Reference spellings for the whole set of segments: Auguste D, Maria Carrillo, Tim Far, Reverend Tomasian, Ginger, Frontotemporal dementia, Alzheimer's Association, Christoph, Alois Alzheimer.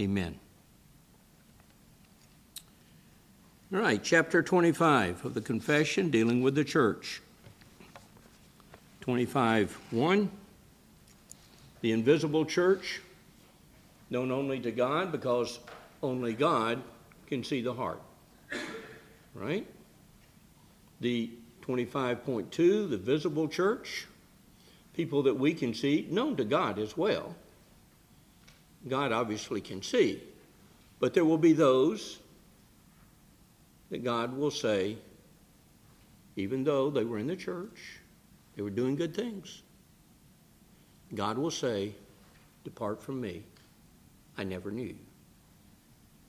Amen. All right, chapter 25 of the Confession, dealing with the church. 25:1, the invisible church, known only to God, because only God can see the heart, right? The 25.2, the visible church, people that we can see, known to God as well. God obviously can see, but there will be those that God will say, even though they were in the church, they were doing good things, God will say, depart from me, I never knew you.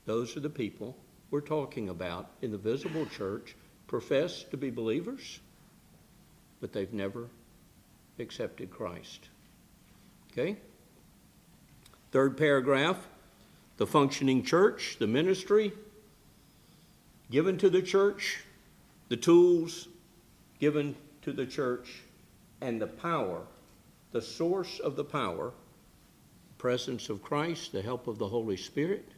Those are the people we're talking about in the visible church, profess to be believers, but they've never accepted Christ. Okay? Third paragraph, the functioning church, the ministry given to the church, the tools given to the church, and the power, the source of the power, presence of Christ, the help of the Holy Spirit,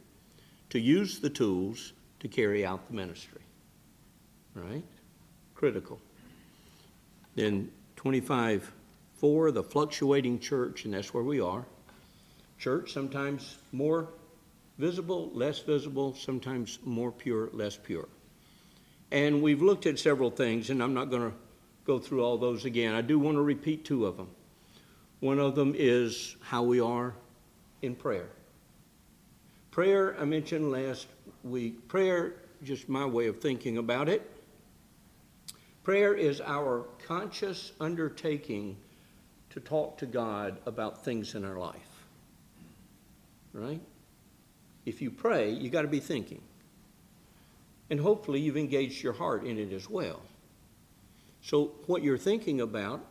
to use the tools to carry out the ministry, right? Critical. Then 25:4, the fluctuating church, and that's where we are. Church, sometimes more visible, less visible, sometimes more pure, less pure. And we've looked at several things, and I'm not going to go through all those again. I do want to repeat two of them. One of them is how we are in prayer. Prayer, I mentioned last week, prayer, just my way of thinking about it, prayer is our conscious undertaking to talk to God about things in our life, right? If you pray, you got to be thinking. And hopefully you've engaged your heart in it as well. So what you're thinking about,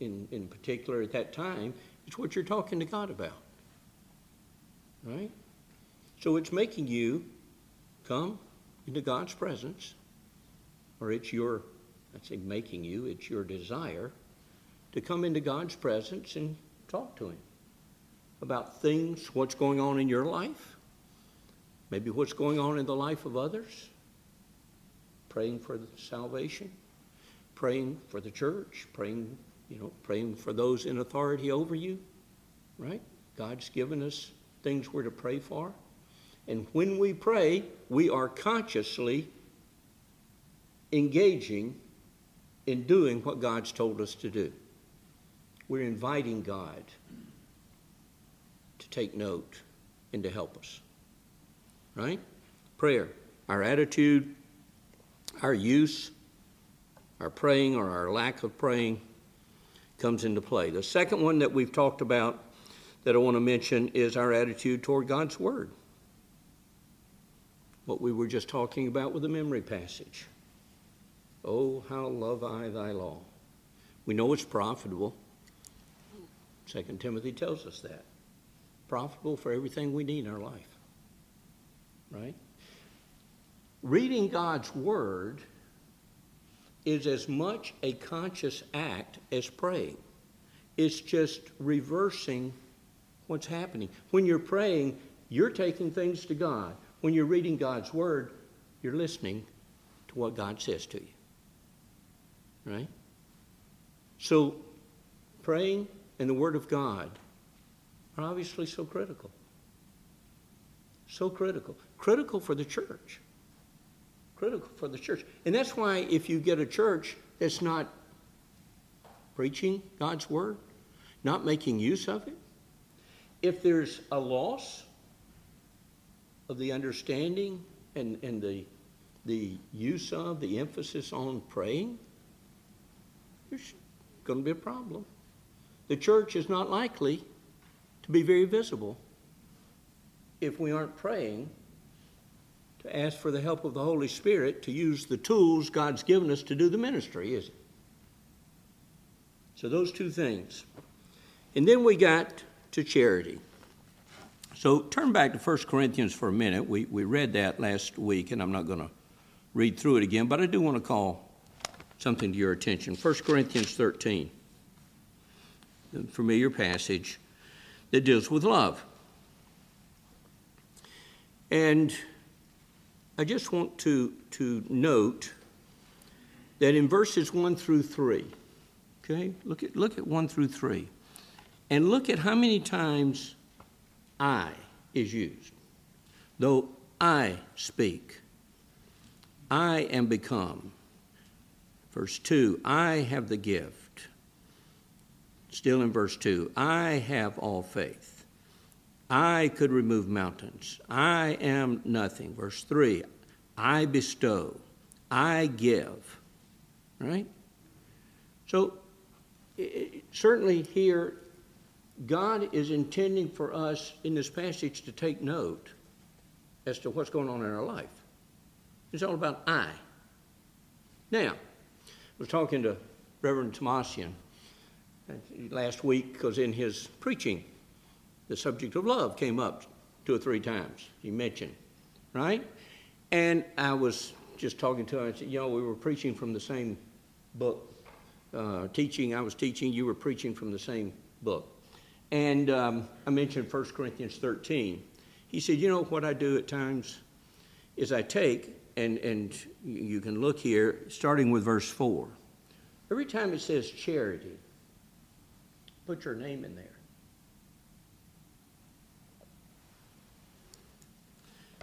in particular at that time, is what you're talking to God about, right? So it's making you come into God's presence, or it's your, I'd say making you, it's your desire to come into God's presence and talk to Him about things, what's going on in your life, maybe what's going on in the life of others, praying for salvation, praying for the church, praying for those in authority over you, right? God's given us things we're to pray for. And when we pray, we are consciously engaging in doing what God's told us to do. We're inviting God to take note and to help us, right? Prayer, our attitude, our use, our praying or our lack of praying comes into play. The second one that we've talked about that I want to mention is our attitude toward God's Word. What we were just talking about with the memory passage. Oh, how love I thy law. We know it's profitable. 2 Timothy tells us that. Profitable for everything we need in our life. Right? Reading God's Word is as much a conscious act as praying. It's just reversing what's happening. When you're praying, you're taking things to God. When you're reading God's Word, you're listening to what God says to you, right? So praying and the Word of God are obviously so critical. So critical. Critical for the church. Critical for the church. And that's why if you get a church that's not preaching God's Word, not making use of it, if there's a loss of the understanding and the use of, the emphasis on praying, there's going to be a problem. The church is not likely to be very visible if we aren't praying to ask for the help of the Holy Spirit to use the tools God's given us to do the ministry, is it? So those two things. And then we got to charity. So turn back to 1 Corinthians for a minute. We read that last week, and I'm not going to read through it again, but I do want to call something to your attention. 1 Corinthians 13, a familiar passage that deals with love. And I just want to note that in verses 1 through 3, okay, look at 1 through 3, and look at how many times I is used. Though I speak, I am become. Verse 2, I have the gift. Still in verse 2, I have all faith. I could remove mountains. I am nothing. Verse 3, I bestow. I give. Right? So, certainly here, God is intending for us in this passage to take note as to what's going on in our life. It's all about I. Now, I was talking to Reverend Tomasian last week because in his preaching, the subject of love came up 2 or 3 times, he mentioned, right? And I was just talking to him. I said, you know, we were preaching from the same book. I was teaching, you were preaching from the same book. And I mentioned 1 Corinthians 13. He said, you know, what I do at times is I take, and you can look here, starting with verse 4. Every time it says charity, put your name in there.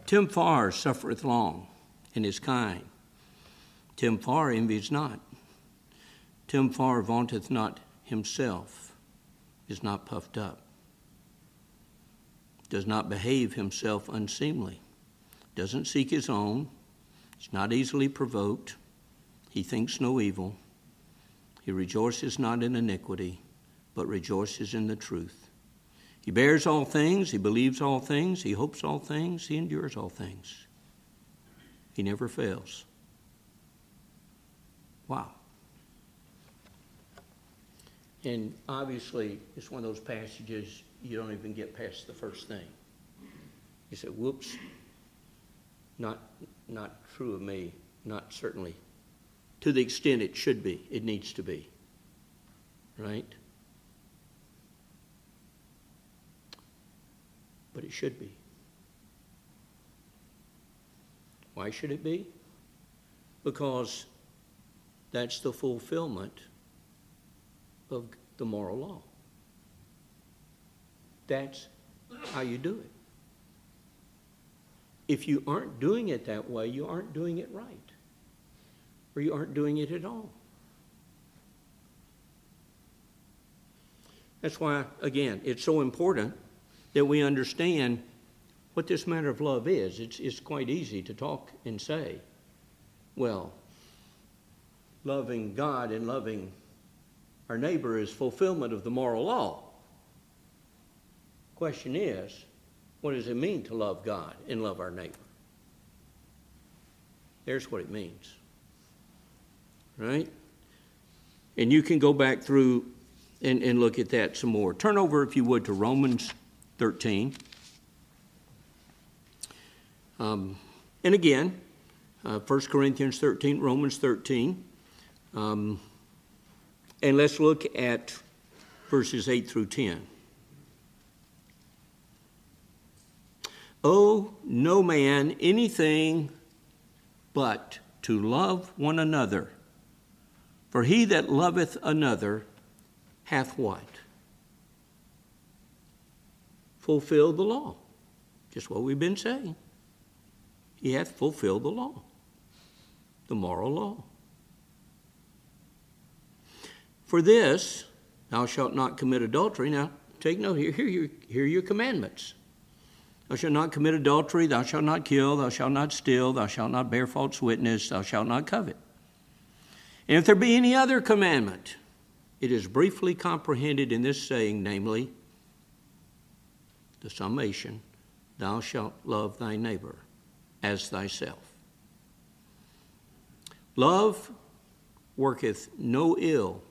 Tim Far suffereth long and is kind. Tim Far envies not. Tim Far vaunteth not himself, is not puffed up, does not behave himself unseemly, doesn't seek his own, is not easily provoked, he thinks no evil, he rejoices not in iniquity, but rejoices in the truth. He bears all things, he believes all things, he hopes all things, he endures all things. He never fails. Wow. And obviously, it's one of those passages you don't even get past the first thing. You say, whoops, not true of me, not certainly. To the extent it should be, it needs to be, right? But it should be. Why should it be? Because that's the fulfillment of the moral law. That's how you do it. If you aren't doing it that way, you aren't doing it right, or you aren't doing it at all. That's why, again, it's so important that we understand what this matter of love is. It's quite easy to talk and say, well, loving God and loving our neighbor is fulfillment of the moral law. Question is, what does it mean to love God and love our neighbor? There's what it means, right? And you can go back through and look at that some more. Turn over, if you would, to Romans 13. And again, 1 Corinthians 13, Romans 13. And let's look at verses 8 through 10. Owe no man anything but to love one another. For he that loveth another hath what? Fulfilled the law. Just what we've been saying. He hath fulfilled the law, the moral law. For this, thou shalt not commit adultery. Now, take note here. Here are your commandments. Thou shalt not commit adultery. Thou shalt not kill. Thou shalt not steal. Thou shalt not bear false witness. Thou shalt not covet. And if there be any other commandment, it is briefly comprehended in this saying, namely, the summation, thou shalt love thy neighbor as thyself. Love worketh no ill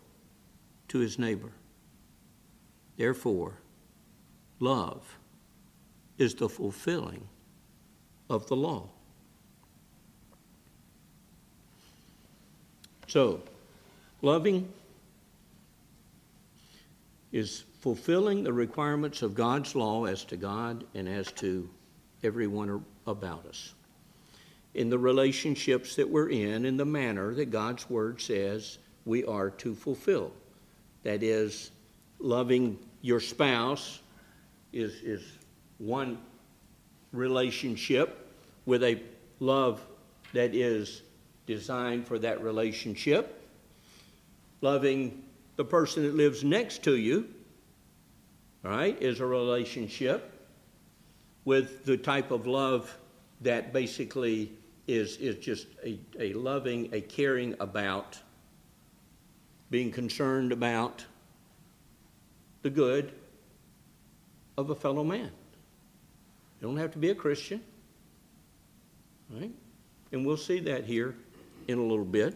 to his neighbor. Therefore, love is the fulfilling of the law. So, loving is fulfilling the requirements of God's law as to God and as to everyone about us, in the relationships that we're in the manner that God's Word says we are to fulfill. That is, loving your spouse is one relationship with a love that is designed for that relationship. Loving the person that lives next to you, all right, is a relationship with the type of love that basically is just a loving, a caring about, being concerned about the good of a fellow man. You don't have to be a Christian, right? And we'll see that here in a little bit.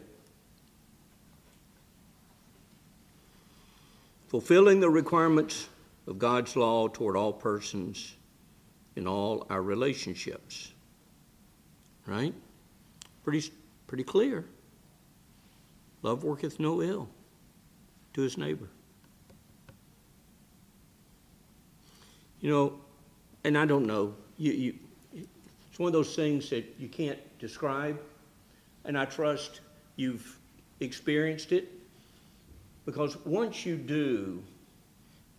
Fulfilling the requirements of God's law toward all persons in all our relationships, right? Pretty clear. Love worketh no ill to his neighbor. You know, and I don't know, it's one of those things that you can't describe, and I trust you've experienced it, because once you do,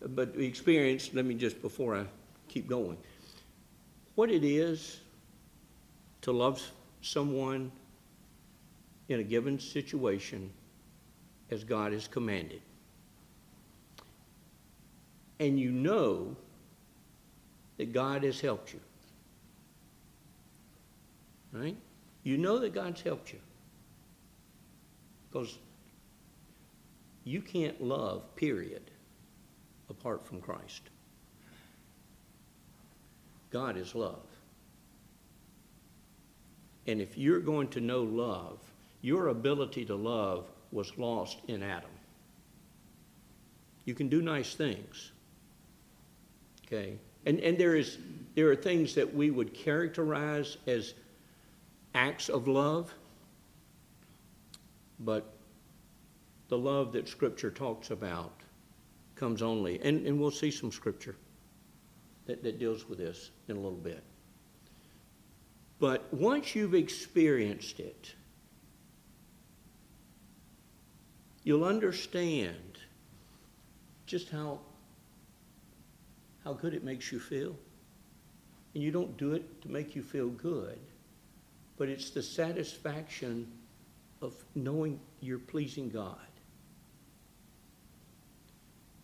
but experience, let me just, before I keep going, what it is to love someone in a given situation as God has commanded. And you know that God has helped you, right? You know that God's helped you, because you can't love, period, apart from Christ. God is love. And if you're going to know love, your ability to love was lost in Adam. You can do nice things, okay? And there are things that we would characterize as acts of love, but the love that Scripture talks about comes only, and we'll see some Scripture that deals with this in a little bit. But once you've experienced it, you'll understand just how good it makes you feel. And you don't do it to make you feel good, but it's the satisfaction of knowing you're pleasing God,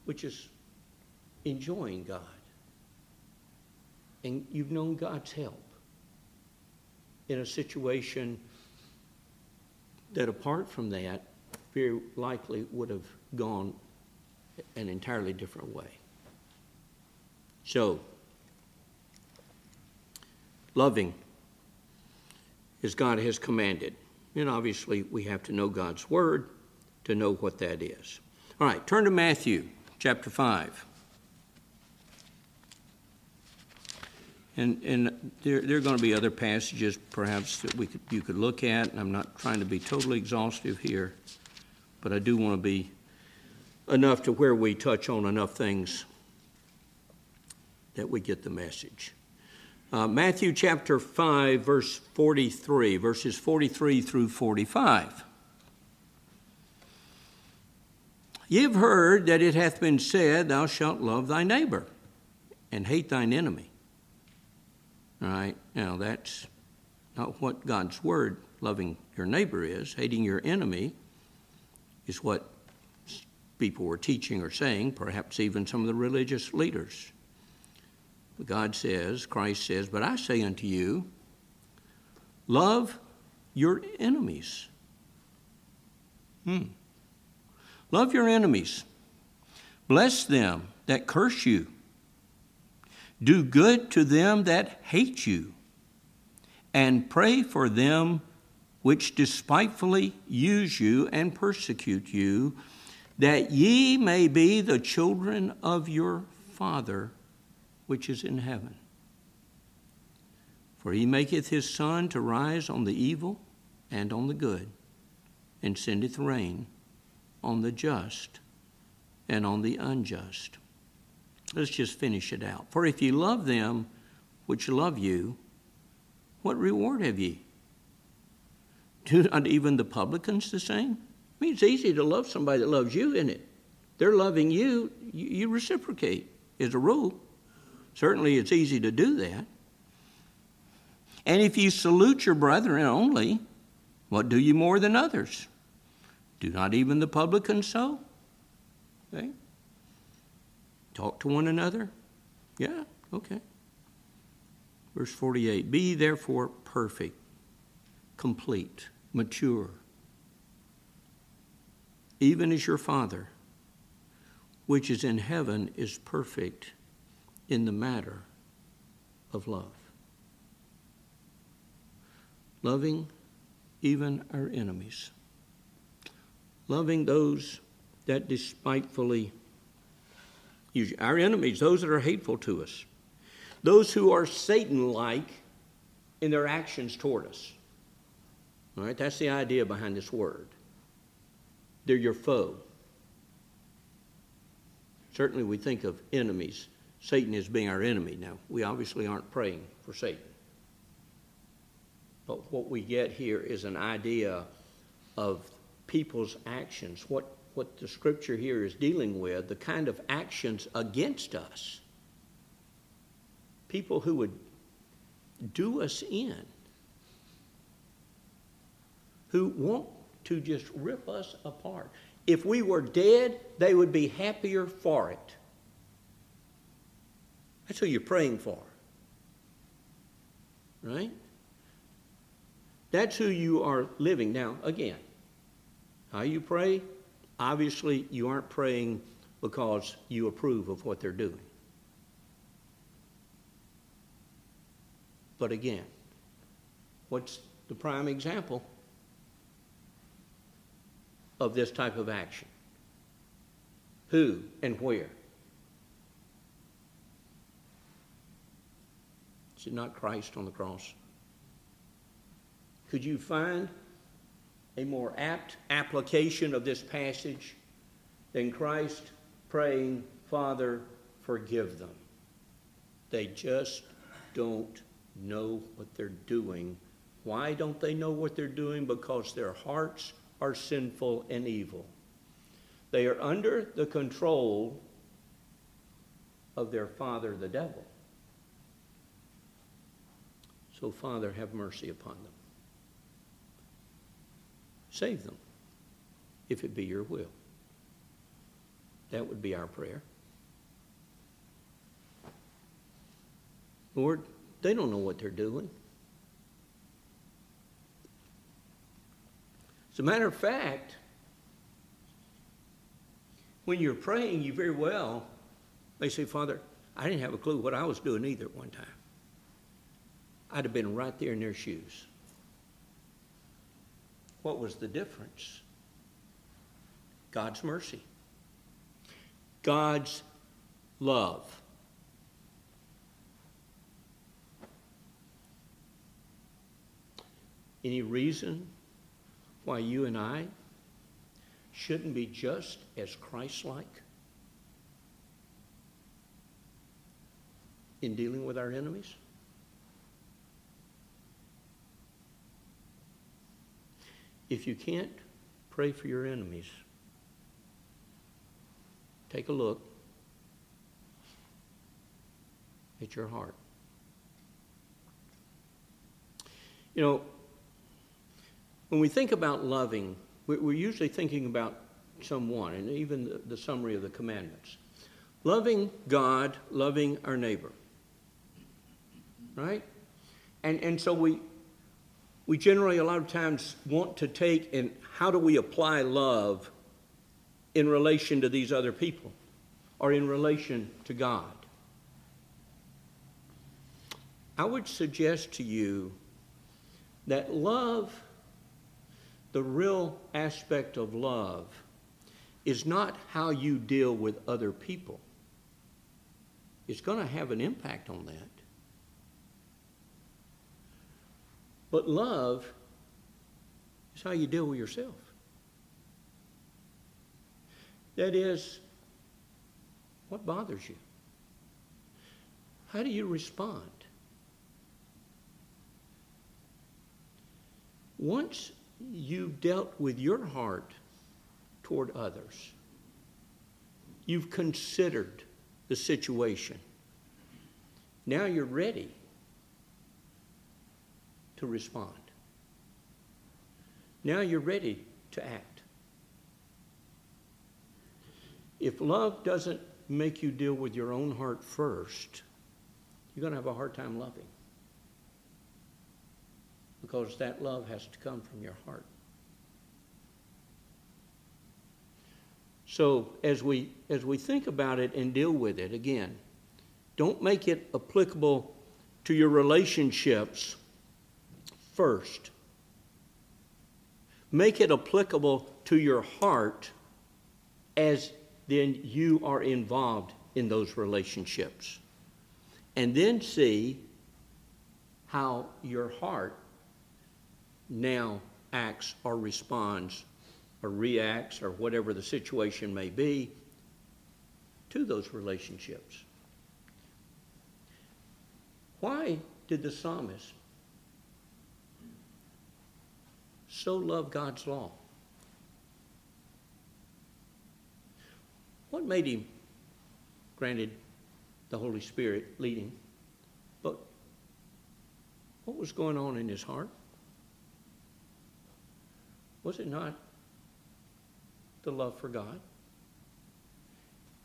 which is enjoying God. And you've known God's help in a situation that, apart from that, very likely would have gone an entirely different way. So, loving as God has commanded. And obviously, we have to know God's Word to know what that is. All right, turn to Matthew chapter 5. And there are going to be other passages, perhaps, that you could look at. And I'm not trying to be totally exhaustive here, but I do want to be enough to where we touch on enough things that we get the message. Matthew chapter 5, verse 43, verses 43 through 45. Ye have heard that it hath been said, thou shalt love thy neighbor and hate thine enemy. All right, now that's not what God's Word, loving your neighbor, is. Hating your enemy is what people were teaching or saying, perhaps even some of the religious leaders. But God says, Christ says, but I say unto you, love your enemies. Love your enemies. Bless them that curse you. Do good to them that hate you, and pray for them which despitefully use you and persecute you, that ye may be the children of your Father which is in heaven. For he maketh his sun to rise on the evil and on the good, and sendeth rain on the just and on the unjust. Let's just finish it out. For if ye love them which love you, what reward have ye? Do not even the publicans the same? I mean, it's easy to love somebody that loves you, isn't it? They're loving you, you reciprocate as a rule. Certainly it's easy to do that. And if you salute your brethren only, what do you more than others? Do not even the publicans so? Okay. Talk to one another? Yeah, okay. Verse 48, be therefore perfect, complete, mature, even as your Father, which is in heaven, is perfect in the matter of love. Loving even our enemies. Loving those that despitefully use you. Our enemies, those that are hateful to us. Those who are Satan-like in their actions toward us. All right, that's the idea behind this word. They're your foe. Certainly we think of enemies, Satan as being our enemy. Now, we obviously aren't praying for Satan. But what we get here is an idea of people's actions, what the Scripture here is dealing with, the kind of actions against us. People who would do us in, who want to just rip us apart. If we were dead, they would be happier for it. That's who you're praying for, right? That's who you are living. Now, again, how you pray, obviously you aren't praying because you approve of what they're doing. But again, what's the prime example of this type of action? Who and where? Is it not Christ on the cross? Could you find a more apt application of this passage than Christ praying, Father, forgive them? They just don't know what they're doing. Why don't they know what they're doing? Because their hearts are sinful and evil. They are under the control of their father, the devil. So, Father, have mercy upon them. Save them, if it be your will. That would be our prayer. Lord, they don't know what they're doing. As a matter of fact, when you're praying, you very well may say, Father, I didn't have a clue what I was doing either at one time. I'd have been right there in their shoes. What was the difference? God's mercy. God's love. Any reason why you and I shouldn't be just as Christ-like in dealing with our enemies? If you can't pray for your enemies, take a look at your heart. You know, when we think about loving, we're usually thinking about someone, and even the summary of the commandments. Loving God, loving our neighbor, right? And so we generally a lot of times want to take and how do we apply love in relation to these other people or in relation to God. I would suggest to you that love, the real aspect of love, is not how you deal with other people. It's going to have an impact on that. But love is how you deal with yourself. That is, what bothers you? How do you respond once you've dealt with your heart toward others, you've considered the situation. Now you're ready to respond. Now you're ready to act. If love doesn't make you deal with your own heart first, you're going to have a hard time loving, because that love has to come from your heart. So as we think about it and deal with it, again, don't make it applicable to your relationships first. Make it applicable to your heart, as then you are involved in those relationships. And then see how your heart now acts or responds or reacts or whatever the situation may be to those relationships. Why did the psalmist so love God's law? What made him, granted the Holy Spirit leading, but what was going on in his heart? Was it not the love for God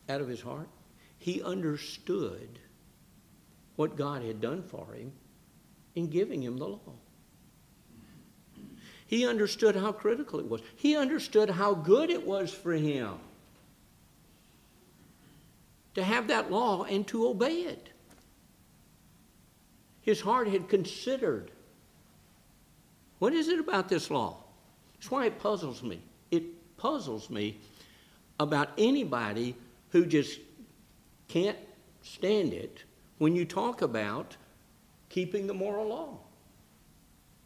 out of his heart? He understood what God had done for him in giving him the law. He understood how critical it was. He understood how good it was for him to have that law and to obey it. His heart had considered, what is it about this law? That's why it puzzles me. It puzzles me about anybody who just can't stand it when you talk about keeping the moral law.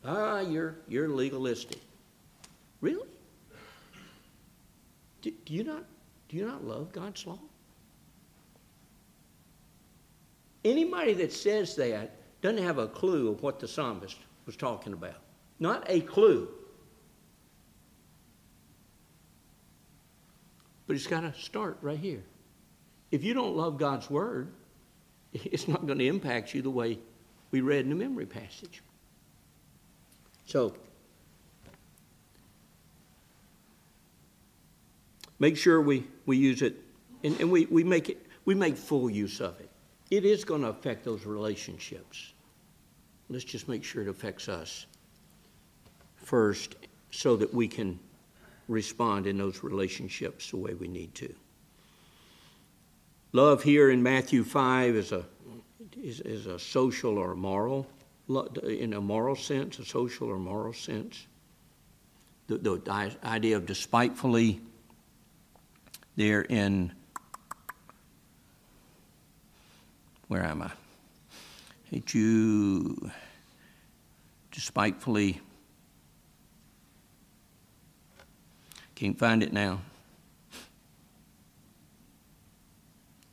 Ah, you're legalistic. Really? Do you not love God's law? Anybody that says that doesn't have a clue of what the psalmist was talking about. Not a clue. But it's got to start right here. If you don't love God's word, it's not going to impact you the way we read in the memory passage. So, make sure we use it, and we make full use of it. It is going to affect those relationships. Let's just make sure it affects us first, so that we can respond in those relationships the way we need to. Love here in Matthew 5 is a social or moral, in a moral sense, a social or moral sense. The idea of despitefully there in, where am I? Hate you, despitefully. Can't find it now.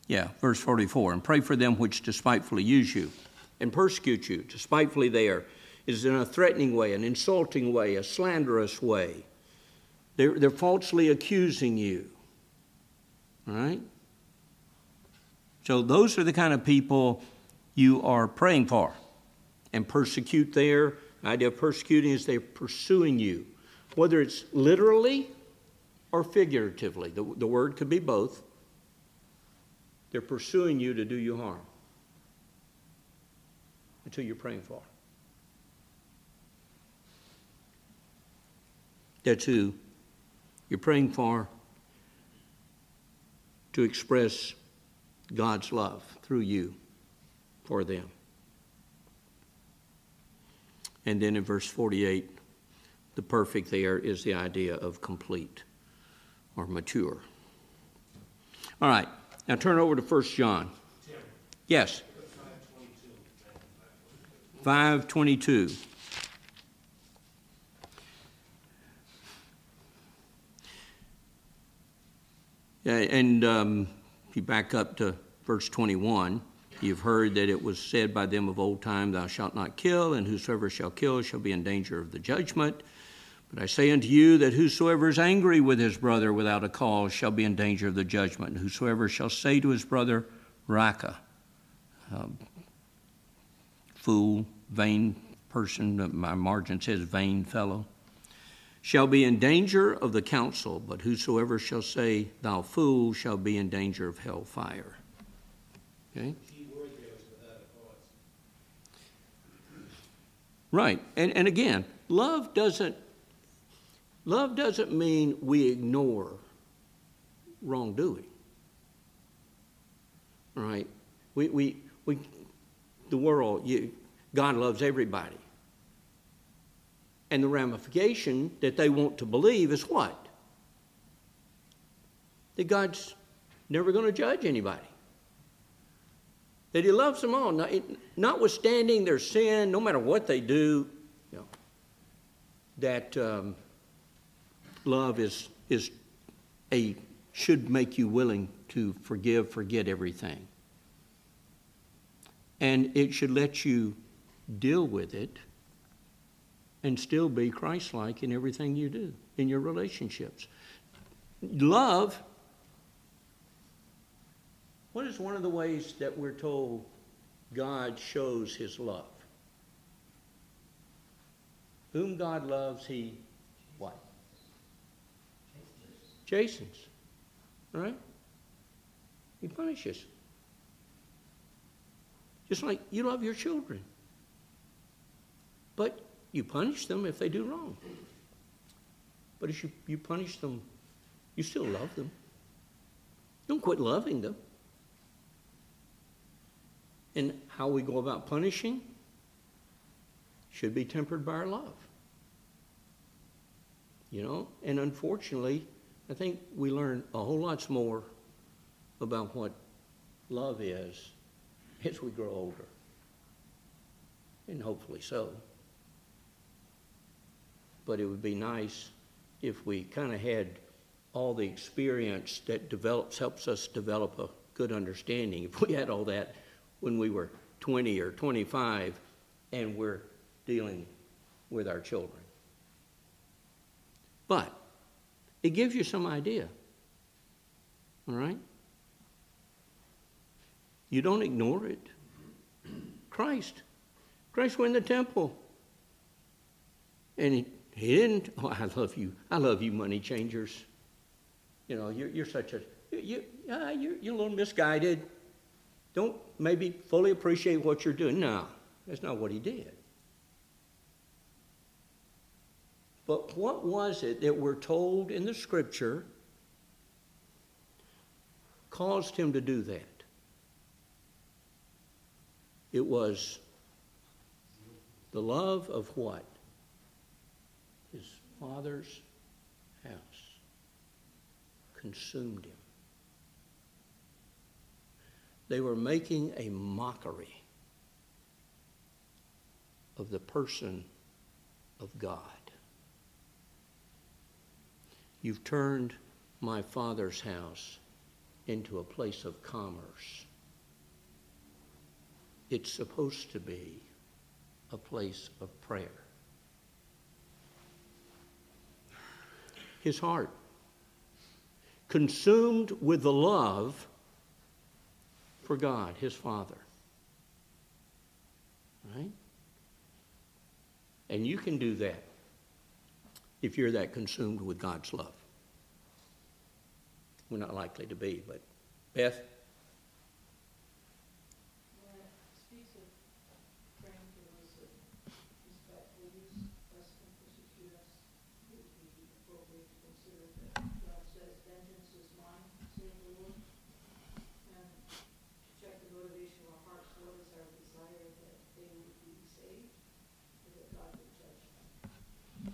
Yeah, verse 44. And pray for them which despitefully use you and persecute you. Despitefully there is in a threatening way, an insulting way, a slanderous way. They're falsely accusing you. All right? So those are the kind of people you are praying for. And persecute there. The idea of persecuting is they're pursuing you. Whether it's literally or figuratively, the word could be both. They're pursuing you to do you harm until you're praying for. That's who you're praying for to express God's love through you for them. And then in verse 48, the perfect there is the idea of complete or mature. All right. Now turn over to 1 John. Tim, yes. 5:22. Yeah, and if you back up to verse 21, You've heard that it was said by them of old time, thou shalt not kill, and whosoever shall kill shall be in danger of the judgment. But I say unto you that whosoever is angry with his brother without a cause shall be in danger of the judgment. And whosoever shall say to his brother, Raca, fool, vain person, my margin says vain fellow, shall be in danger of the council. But whosoever shall say, thou fool, shall be in danger of hell fire. Okay? Right, and again, love doesn't mean we ignore wrongdoing. All right, the world, God loves everybody, and the ramification that they want to believe is what? That God's never going to judge anybody. That he loves them all, notwithstanding their sin, no matter what they do, you know, that love should make you willing to forgive, forget everything. And it should let you deal with it and still be Christ-like in everything you do, in your relationships. Love. What is one of the ways that we're told God shows his love? Whom God loves, he what? Chastens. Right? He punishes. Just like you love your children. But you punish them if they do wrong. But if you punish them, you still love them. Don't quit loving them. And how we go about punishing should be tempered by our love. You know, and unfortunately, I think we learn a whole lot more about what love is as we grow older. And hopefully so. But it would be nice if we kind of had all the experience that helps us develop a good understanding. If we had all that when we were 20 or 25 and we're dealing with our children. But it gives you some idea, all right? You don't ignore it. Christ went in the temple. And he didn't, oh, I love you money changers. You know, you're such a, you're a little misguided. Don't maybe fully appreciate what you're doing. No, that's not what he did. But what was it that we're told in the Scripture caused him to do that? It was the love of what? His Father's house consumed him. They were making a mockery of the person of God. You've turned my Father's house into a place of commerce. It's supposed to be a place of prayer. His heart, consumed with the love for God, his Father, right? And you can do that if you're that consumed with God's love. We're not likely to be, but Beth? Well, it speaks of praying for those that respectfully us and persecute us. It would be appropriate to consider that God says, vengeance is mine, saith the Lord. Motivation of our hearts, what is our desire that they would be saved or that God would judge them?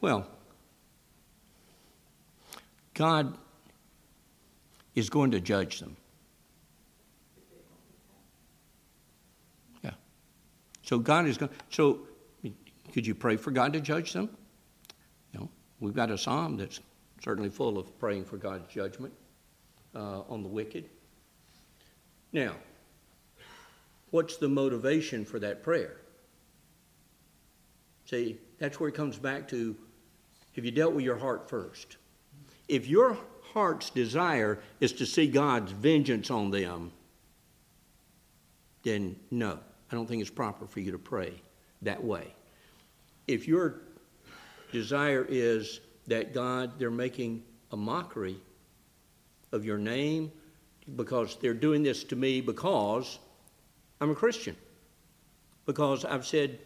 Well, God is going to judge them. Yeah. So God is going to, so could you pray for God to judge them? You know, we've got a psalm that's certainly full of praying for God's judgment on the wicked. Now, what's the motivation for that prayer? See, that's where it comes back to, have you dealt with your heart first? If your heart's desire is to see God's vengeance on them, then no, I don't think it's proper for you to pray that way. If your desire is that God, they're making a mockery of your name because they're doing this to me because I'm a Christian, because I've shared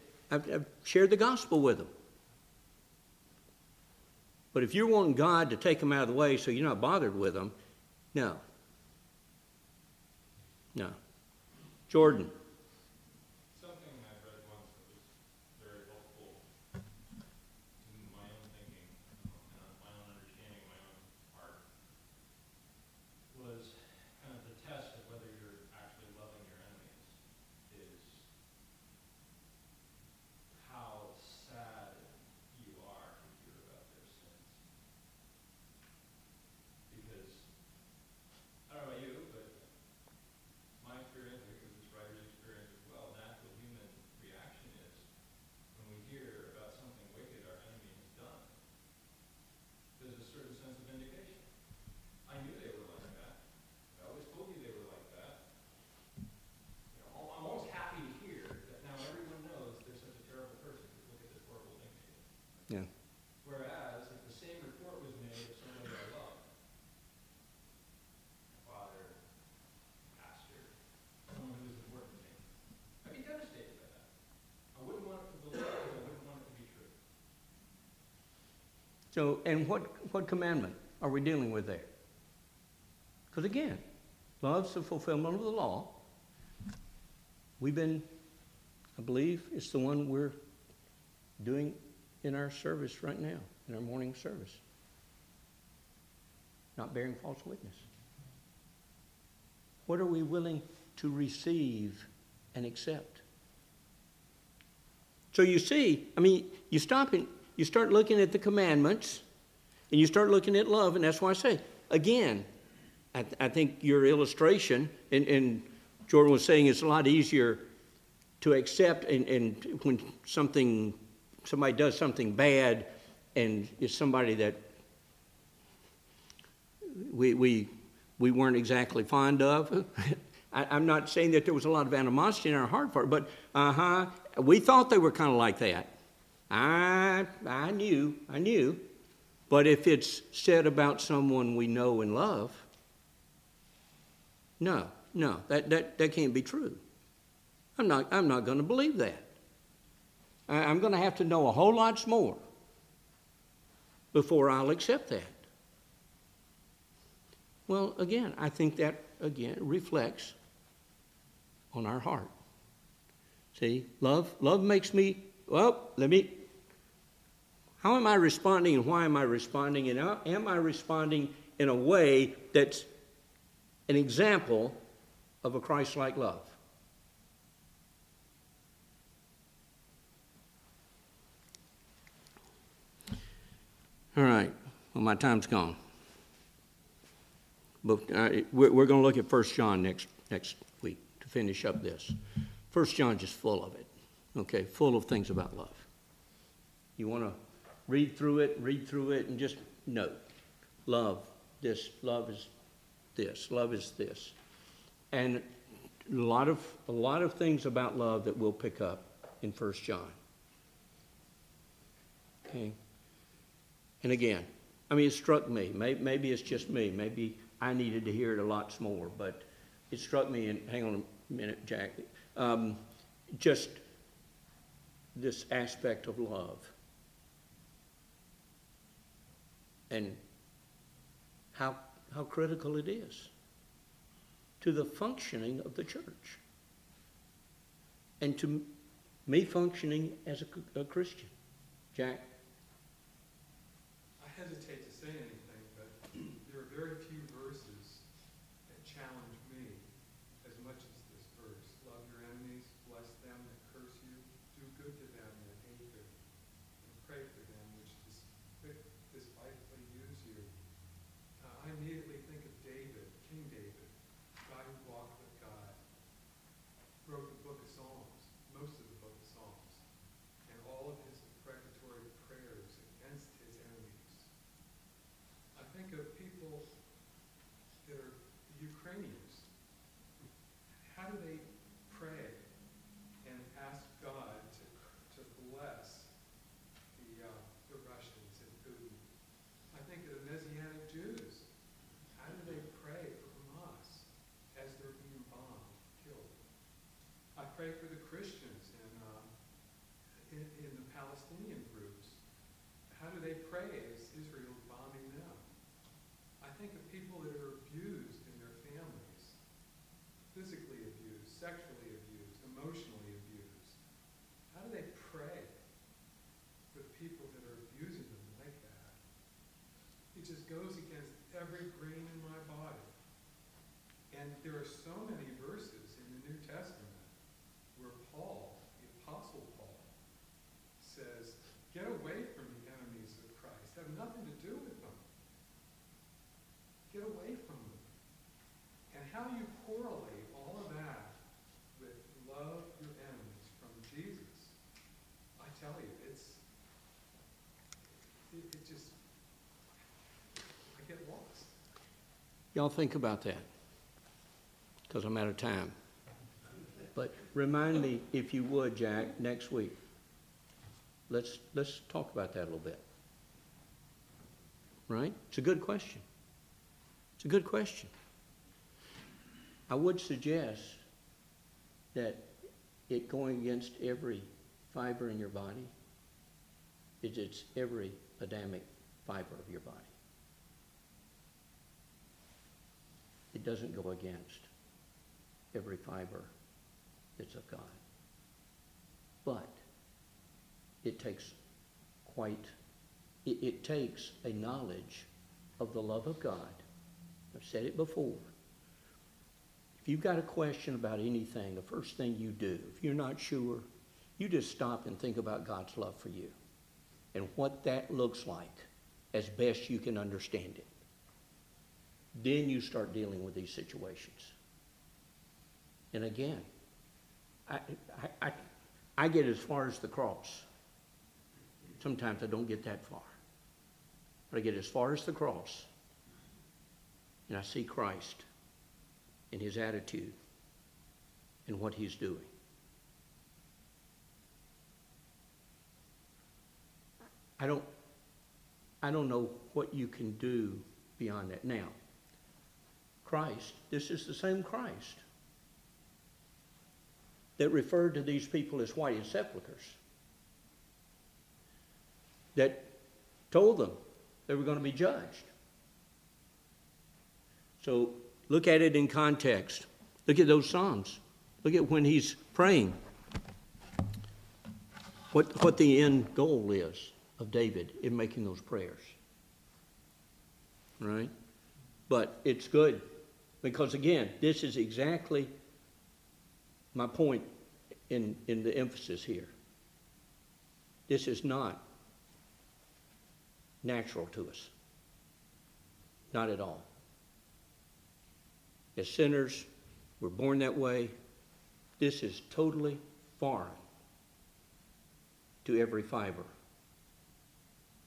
the gospel with them. But if you're wanting God to take them out of the way so you're not bothered with them, no. No. Jordan. Something I've read once that was very helpful in my own thinking, my own understanding, my own heart, was kind of the test of whether you're actually loving your enemies is how sad you are to hear about their sins. Because, I don't know about you, but my experience, I think this writer's experience as well, natural human reaction is when we hear about something wicked our enemy has done, there's a certain sense of indignation. I knew they were like that. I always told you they were like that. You know, I'm almost happy to hear that now everyone knows they're such a terrible person. Look at this horrible thing they did. Yeah. Whereas, if the same report was made of somebody I love, my father, pastor, someone who's important to me, I'd be devastated by that. I wouldn't want it to be believed, I wouldn't want it to be true. So, and what commandment are we dealing with there? Because again, love's the fulfillment of the law. We've been, I believe, it's the one we're doing in our service right now, in our morning service. Not bearing false witness. What are we willing to receive and accept? So you see, I mean, you stop and you start looking at the commandments, and you start looking at love, and that's why I say, again, I think your illustration, and Jordan was saying it's a lot easier to accept and when somebody does something bad and is somebody that we weren't exactly fond of. I'm not saying that there was a lot of animosity in our heart for it, but we thought they were kind of like that. I knew. But if it's said about someone we know and love, no, that can't be true. I'm not going to believe that. I'm going to have to know a whole lot more before I'll accept that. Well, again, I think that, again, reflects on our heart. See, love makes me, how am I responding and why am I responding? And am I responding in a way that's an example of a Christ-like love? All right. Well, my time's gone. But we're going to look at 1 John next week to finish up this. 1 John's just full of it, okay, full of things about love. You want to read through it, and just note, love this, love is this, love is this. And a lot of things about love that we'll pick up in 1 John. Okay. And again, I mean, it struck me. Maybe it's just me. Maybe I needed to hear it a lot more. But it struck me, and hang on a minute, Jack, just this aspect of love and how critical it is to the functioning of the church and to me functioning as a Christian. Jack? I hesitate to say anything, but there are very few verses that challenge me as much as this verse. Love your enemies, bless them that curse you, do good to them that hate you, and pray for them which despitefully use you. I immediately think of David, King David, a guy who walked with God, wrote the book. Christians in the Palestinian groups? How do they pray as Israel's bombing them? I think of people that are abused in their families, physically abused, sexually abused, emotionally abused. How do they pray for the people that are abusing them like that? It just goes against every grain in my body. And there are so many verses in the New Testament where Paul, the Apostle Paul, says, get away from the enemies of Christ. Have nothing to do with them. Get away from them. And how you correlate all of that with love your enemies from Jesus, I tell you, it just, I get lost. Y'all think about that, because I'm out of time. But remind me, if you would, Jack, next week. Let's talk about that a little bit. Right? It's a good question. It's a good question. I would suggest that it going against every fiber in your body is it's every Adamic fiber of your body. It doesn't go against every fiber that's of God. But it takes it takes a knowledge of the love of God. I've said it before. If you've got a question about anything, the first thing you do, if you're not sure, you just stop and think about God's love for you and what that looks like as best you can understand it. Then you start dealing with these situations. And again, I get as far as the cross. Sometimes I don't get that far. But I get as far as the cross, and I see Christ and his attitude and what he's doing. I don't know what you can do beyond that. Now, Christ, this is the same Christ that referred to these people as white as sepulchres, that told them they were going to be judged. So look at it in context. Look at those Psalms. Look at when he's praying, what the end goal is of David in making those prayers. Right? But it's good, because again, this is exactly my point in the emphasis here. This is not natural to us. Not at all. As sinners, we're born that way. This is totally foreign to every fiber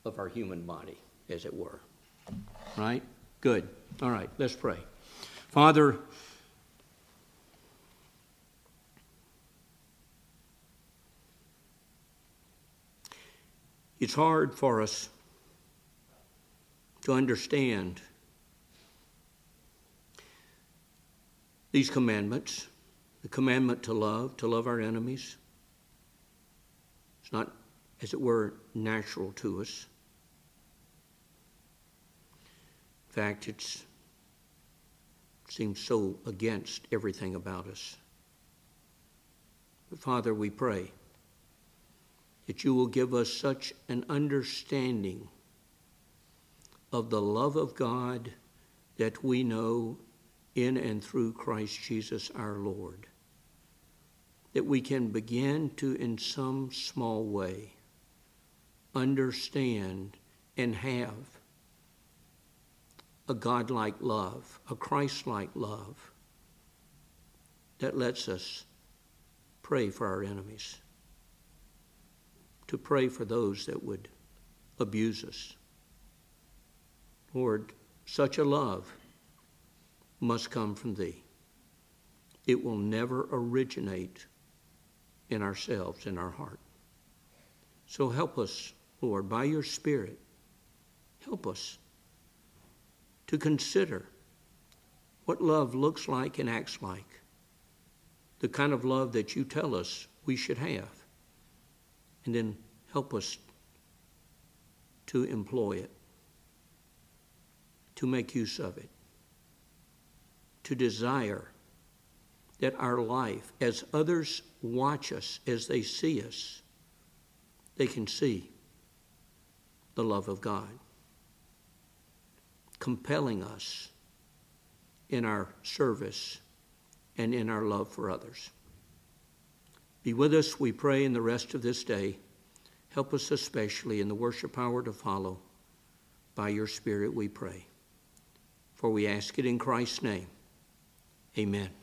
of our human body, as it were. Right? Good. All right, let's pray. Father, it's hard for us to understand these commandments, the commandment to love our enemies. It's not, as it were, natural to us. In fact, it seems so against everything about us. But Father, we pray that you will give us such an understanding of the love of God that we know in and through Christ Jesus our Lord, that we can begin to, in some small way, understand and have a God-like love, a Christ-like love that lets us pray for our enemies, to pray for those that would abuse us. Lord, such a love must come from Thee. It will never originate in ourselves, in our heart. So help us, Lord, by your Spirit, help us to consider what love looks like and acts like, the kind of love that you tell us we should have, and then help us to employ it, to make use of it, to desire that our life, as others watch us, as they see us, they can see the love of God compelling us in our service and in our love for others. Be with us, we pray, in the rest of this day. Help us especially in the worship hour to follow. By your Spirit we pray. For we ask it in Christ's name. Amen.